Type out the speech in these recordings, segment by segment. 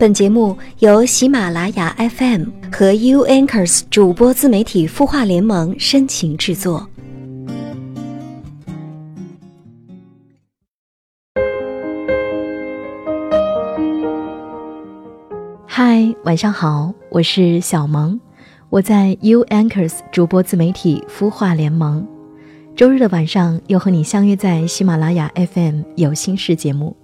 本节目由喜马拉雅 FM 和 U Anchors 主播自媒体孵化联盟深情制作。嗨，晚上好，我是小萌，我在 U Anchors 主播自媒体孵化联盟。周日的晚上又和你相约在喜马拉雅 FM 有心事节目。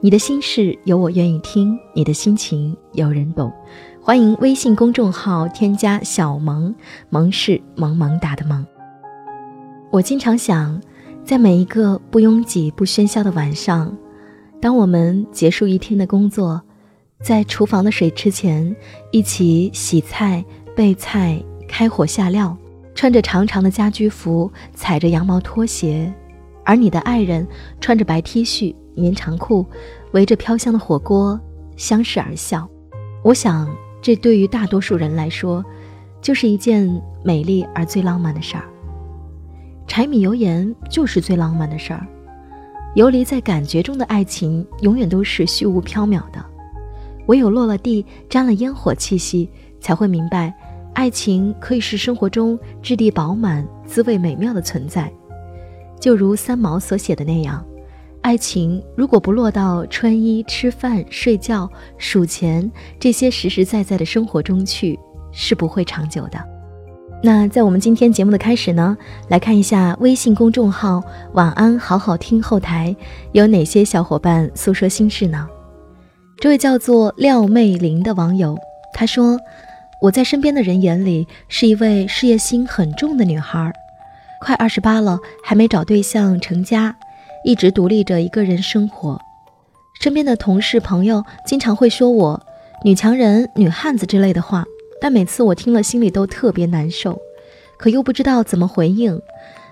你的心事有我愿意听，你的心情有人懂。欢迎微信公众号添加小萌，萌是萌萌哒的萌。我经常想，在每一个不拥挤不喧嚣的晚上，当我们结束一天的工作，在厨房的水池前一起洗菜、备菜、开火下料，穿着长长的家居服，踩着羊毛拖鞋，而你的爱人穿着白 T 恤棉长裤，围着飘香的火锅相视而笑。我想这对于大多数人来说，就是一件美丽而最浪漫的事儿。柴米油盐就是最浪漫的事儿。游离在感觉中的爱情永远都是虚无缥缈的，唯有落了地沾了烟火气息，才会明白爱情可以是生活中质地饱满滋味美妙的存在。就如三毛所写的那样，爱情如果不落到穿衣、吃饭、睡觉、数钱这些实实在在的生活中去，是不会长久的。那在我们今天节目的开始呢，来看一下微信公众号晚安好好听后台有哪些小伙伴诉说心事呢。这位叫做廖妹玲的网友，她说，我在身边的人眼里是一位事业心很重的女孩，快28了还没找对象成家，一直独立着一个人生活。身边的同事朋友经常会说我女强人、女汉子之类的话，但每次我听了心里都特别难受，可又不知道怎么回应，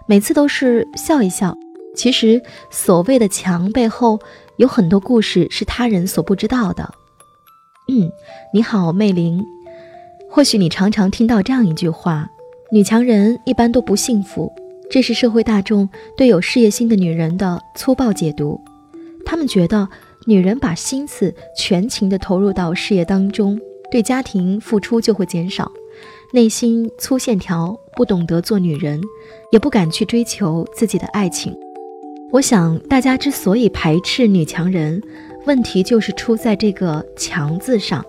每次都是笑一笑。其实所谓的强背后有很多故事是他人所不知道的。你好魅灵，或许你常常听到这样一句话，女强人一般都不幸福，这是社会大众对有事业心的女人的粗暴解读。他们觉得女人把心思全情地投入到事业当中，对家庭付出就会减少，内心粗线条，不懂得做女人，也不敢去追求自己的爱情。我想大家之所以排斥女强人，问题就是出在这个强字上。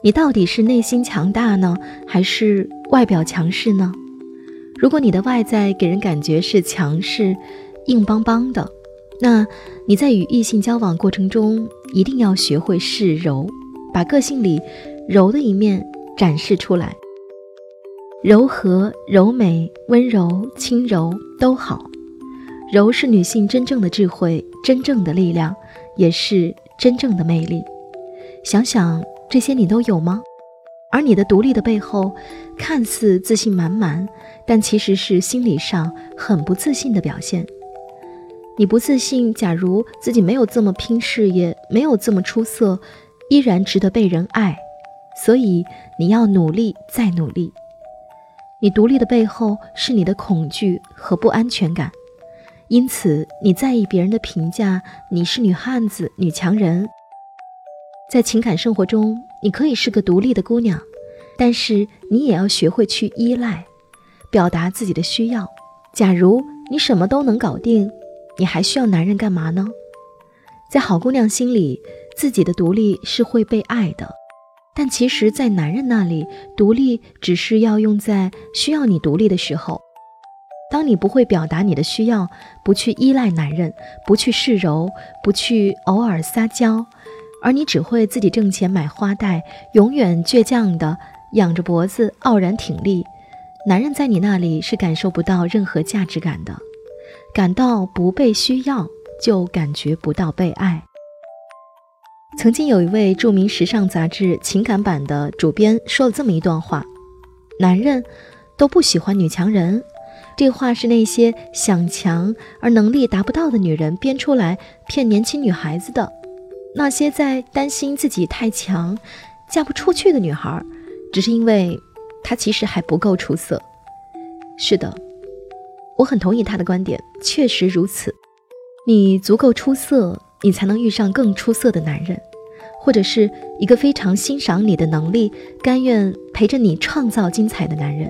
你到底是内心强大呢，还是外表强势呢？如果你的外在给人感觉是强势、硬邦邦的，那你在与异性交往过程中一定要学会示柔，把个性里柔的一面展示出来。柔和、柔美、温柔、轻柔都好。柔是女性真正的智慧，真正的力量，也是真正的魅力。想想这些你都有吗？而你的独立的背后，看似自信满满，但其实是心理上很不自信的表现。你不自信，假如自己没有这么拼事业，没有这么出色，依然值得被人爱，所以你要努力再努力。你独立的背后是你的恐惧和不安全感，因此你在意别人的评价，你是女汉子、女强人。在情感生活中，你可以是个独立的姑娘，但是你也要学会去依赖，表达自己的需要。假如你什么都能搞定，你还需要男人干嘛呢？在好姑娘心里，自己的独立是会被爱的，但其实在男人那里，独立只是要用在需要你独立的时候。当你不会表达你的需要，不去依赖男人，不去示柔，不去偶尔撒娇，而你只会自己挣钱买花带，永远倔强的仰着脖子傲然挺立，男人在你那里是感受不到任何价值感的，感到不被需要，就感觉不到被爱。曾经有一位著名时尚杂志情感版的主编说了这么一段话，男人都不喜欢女强人，这话是那些想强而能力达不到的女人编出来骗年轻女孩子的。那些在担心自己太强嫁不出去的女孩，只是因为她其实还不够出色。是的，我很同意她的观点，确实如此。你足够出色，你才能遇上更出色的男人，或者是一个非常欣赏你的能力，甘愿陪着你创造精彩的男人。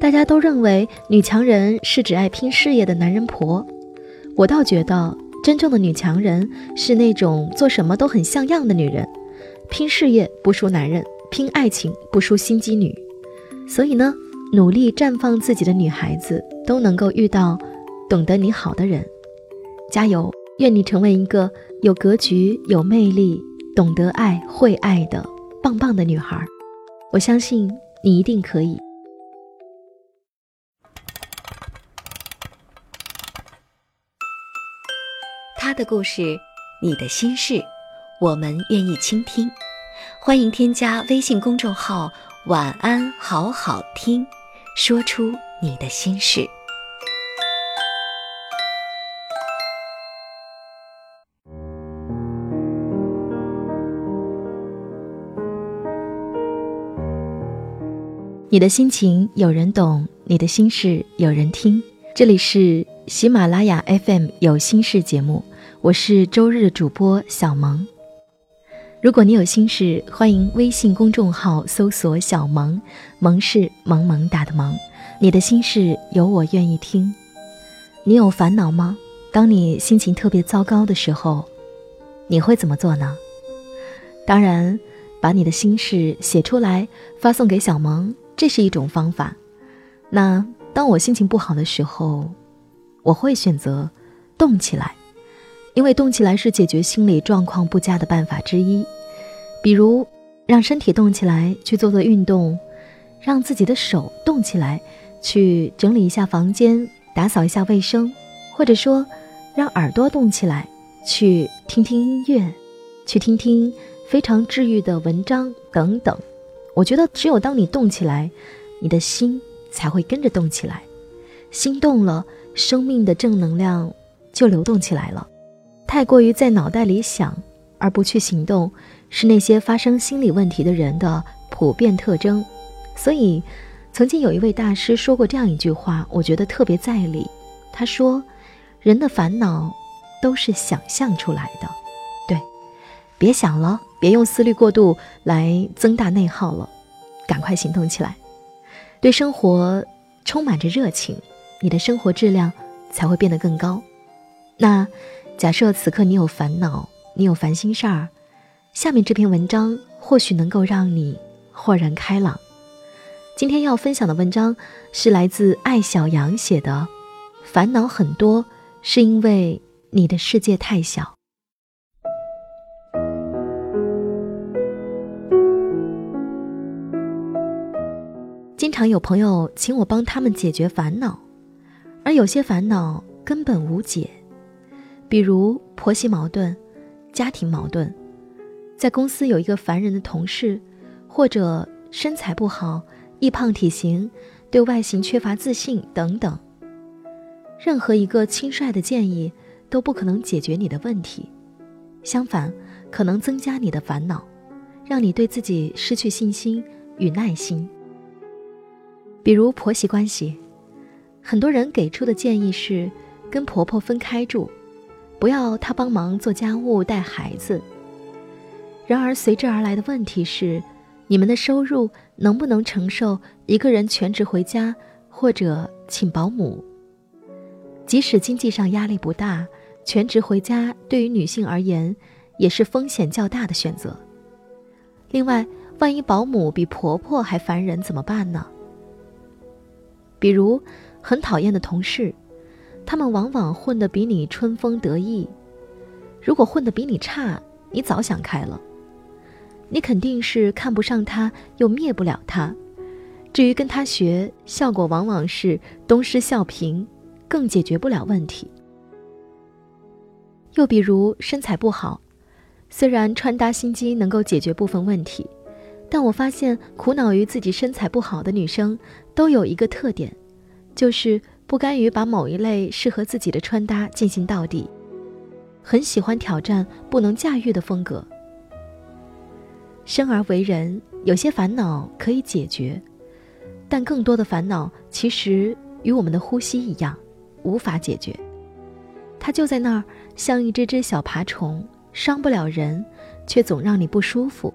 大家都认为女强人是只爱拼事业的男人婆，我倒觉得真正的女强人是那种做什么都很像样的女人，拼事业不输男人，拼爱情不输心机女。所以呢，努力绽放自己的女孩子都能够遇到懂得你好的人。加油，愿你成为一个有格局、有魅力、懂得爱、会爱的棒棒的女孩。我相信你一定可以。他的故事，你的心事，我们愿意倾听。欢迎添加微信公众号晚安好好听，说出你的心事。你的心情有人懂，你的心事有人听。这里是喜马拉雅 FM 有心事节目，我是周日主播小萌。如果你有心事，欢迎微信公众号搜索小萌，萌是萌萌哒的萌。你的心事有我愿意听。你有烦恼吗？当你心情特别糟糕的时候，你会怎么做呢？当然，把你的心事写出来发送给小萌，这是一种方法。那当我心情不好的时候，我会选择动起来，因为动起来是解决心理状况不佳的办法之一。比如让身体动起来，去做做运动，让自己的手动起来，去整理一下房间，打扫一下卫生，或者说让耳朵动起来，去听听音乐，去听听非常治愈的文章等等。我觉得只有当你动起来，你的心才会跟着动起来。心动了，生命的正能量就流动起来了。太过于在脑袋里想而不去行动，是那些发生心理问题的人的普遍特征。所以曾经有一位大师说过这样一句话，我觉得特别在理。他说，人的烦恼都是想象出来的。对，别想了，别用思虑过度来增大内耗了，赶快行动起来。对生活充满着热情，你的生活质量才会变得更高。那假设此刻你有烦恼，你有烦心事儿，下面这篇文章或许能够让你豁然开朗。今天要分享的文章是来自艾小羊写的，烦恼很多是因为你的世界太小。经常有朋友请我帮他们解决烦恼，而有些烦恼根本无解，比如婆媳矛盾、家庭矛盾，在公司有一个烦人的同事，或者身材不好、易胖体型、对外形缺乏自信等等。任何一个轻率的建议都不可能解决你的问题，相反，可能增加你的烦恼，让你对自己失去信心与耐心。比如婆媳关系，很多人给出的建议是跟婆婆分开住，不要她帮忙做家务、带孩子。然而随之而来的问题是，你们的收入能不能承受一个人全职回家或者请保姆？即使经济上压力不大，全职回家对于女性而言也是风险较大的选择。另外，万一保姆比婆婆还烦人怎么办呢？比如很讨厌的同事，他们往往混得比你春风得意。如果混得比你差，你早想开了，你肯定是看不上他又灭不了他。至于跟他学，效果往往是东施效颦，更解决不了问题。又比如身材不好，虽然穿搭心机能够解决部分问题，但我发现苦恼于自己身材不好的女生都有一个特点，就是不甘于把某一类适合自己的穿搭进行到底，很喜欢挑战不能驾驭的风格。生而为人，有些烦恼可以解决，但更多的烦恼其实与我们的呼吸一样，无法解决。它就在那儿，像一只只小爬虫，伤不了人，却总让你不舒服。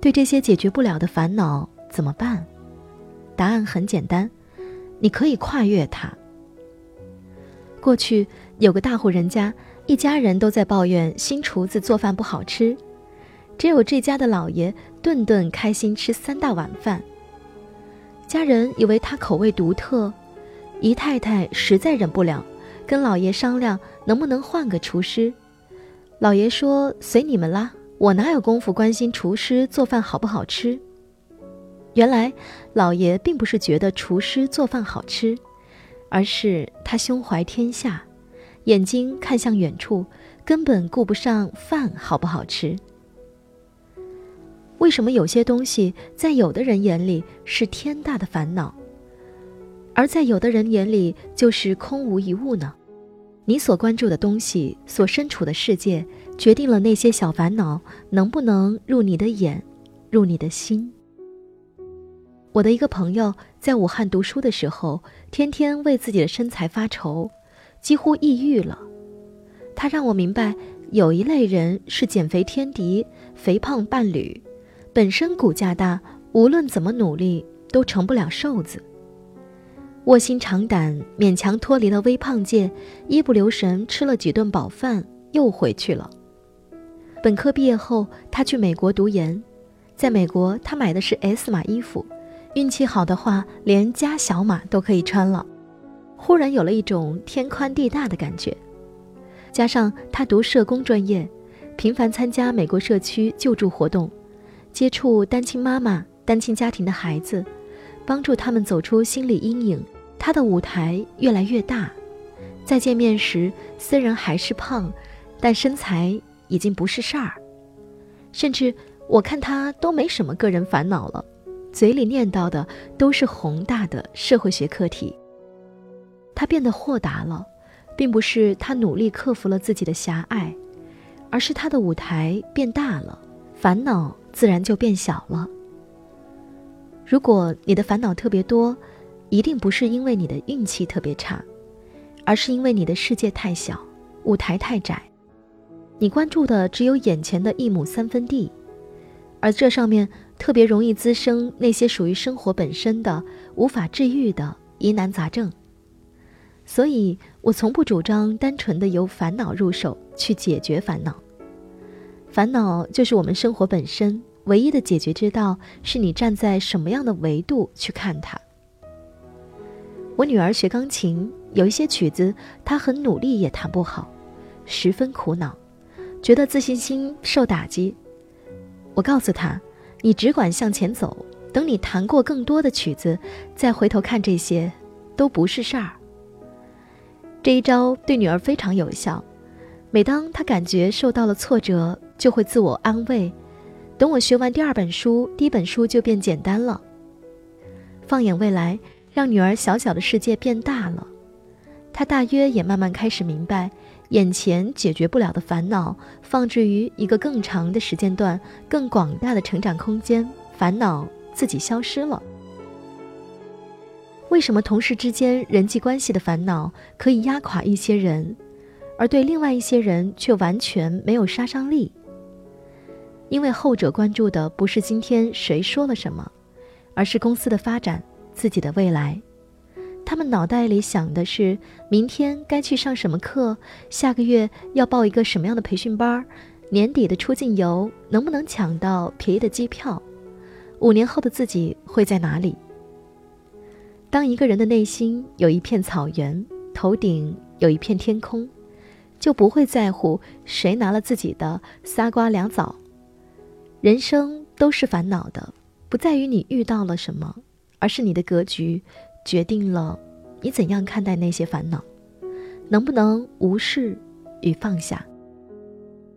对这些解决不了的烦恼怎么办？答案很简单，你可以跨越它。过去有个大户人家，一家人都在抱怨新厨子做饭不好吃，只有这家的老爷顿顿开心吃3大碗饭。家人以为他口味独特，姨太太实在忍不了，跟老爷商量能不能换个厨师。老爷说，随你们啦，我哪有功夫关心厨师做饭好不好吃。原来老爷并不是觉得厨师做饭好吃，而是他胸怀天下，眼睛看向远处，根本顾不上饭好不好吃。为什么有些东西在有的人眼里是天大的烦恼，而在有的人眼里就是空无一物呢？你所关注的东西，所身处的世界，决定了那些小烦恼能不能入你的眼，入你的心。我的一个朋友在武汉读书的时候，天天为自己的身材发愁，几乎抑郁了。他让我明白，有一类人是减肥天敌，肥胖伴侣，本身骨架大，无论怎么努力都成不了瘦子。卧薪尝胆，勉强脱离了微胖界，一不留神吃了几顿饱饭，又回去了。本科毕业后，他去美国读研，在美国他买的是 S 码衣服，运气好的话连加小码都可以穿了，忽然有了一种天宽地大的感觉。加上他读社工专业，频繁参加美国社区救助活动，接触单亲妈妈、单亲家庭的孩子，帮助他们走出心理阴影，他的舞台越来越大。再见面时，虽然还是胖，但身材已经不是事儿。甚至我看他都没什么个人烦恼了，嘴里念叨的都是宏大的社会学课题。他变得豁达了，并不是他努力克服了自己的狭隘，而是他的舞台变大了，烦恼自然就变小了。如果你的烦恼特别多，一定不是因为你的运气特别差，而是因为你的世界太小，舞台太窄，你关注的只有眼前的1亩3分地，而这上面特别容易滋生那些属于生活本身的无法治愈的疑难杂症。所以我从不主张单纯的由烦恼入手去解决烦恼，烦恼就是我们生活本身，唯一的解决之道是你站在什么样的维度去看它。我女儿学钢琴，有一些曲子她很努力也弹不好，十分苦恼，觉得自信心受打击。我告诉她，你只管向前走，等你弹过更多的曲子，再回头看这些都不是事儿。这一招对女儿非常有效，每当她感觉受到了挫折，就会自我安慰，等我学完第2本书，第1本书就变简单了。放眼未来，让女儿小小的世界变大了，她大约也慢慢开始明白，眼前解决不了的烦恼放置于一个更长的时间段，更广大的成长空间，烦恼自己消失了。为什么同事之间人际关系的烦恼可以压垮一些人，而对另外一些人却完全没有杀伤力？因为后者关注的不是今天谁说了什么，而是公司的发展，自己的未来。他们脑袋里想的是明天该去上什么课，下个月要报一个什么样的培训班，年底的出境游能不能抢到便宜的机票，5年后的自己会在哪里。当一个人的内心有一片草原，头顶有一片天空，就不会在乎谁拿了自己的3瓜2枣。人生都是烦恼的，不在于你遇到了什么，而是你的格局决定了你怎样看待那些烦恼，能不能无视与放下。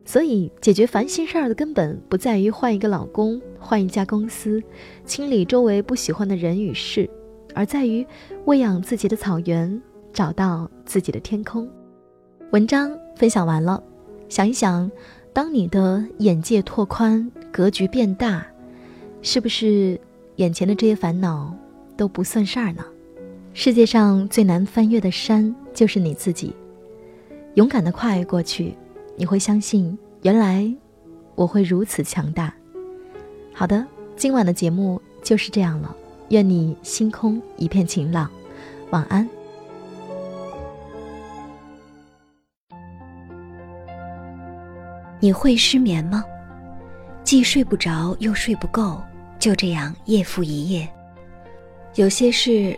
所以解决烦心事儿的根本不在于换一个老公，换一家公司，清理周围不喜欢的人与事，而在于喂养自己的草原，找到自己的天空。文章分享完了，想一想，当你的眼界拓宽，格局变大，是不是眼前的这些烦恼都不算事儿呢？世界上最难翻越的山就是你自己，勇敢地跨越过去，你会相信，原来我会如此强大。好的，今晚的节目就是这样了，愿你星空一片晴朗，晚安。你会失眠吗？既睡不着又睡不够，就这样夜复一夜。有些事，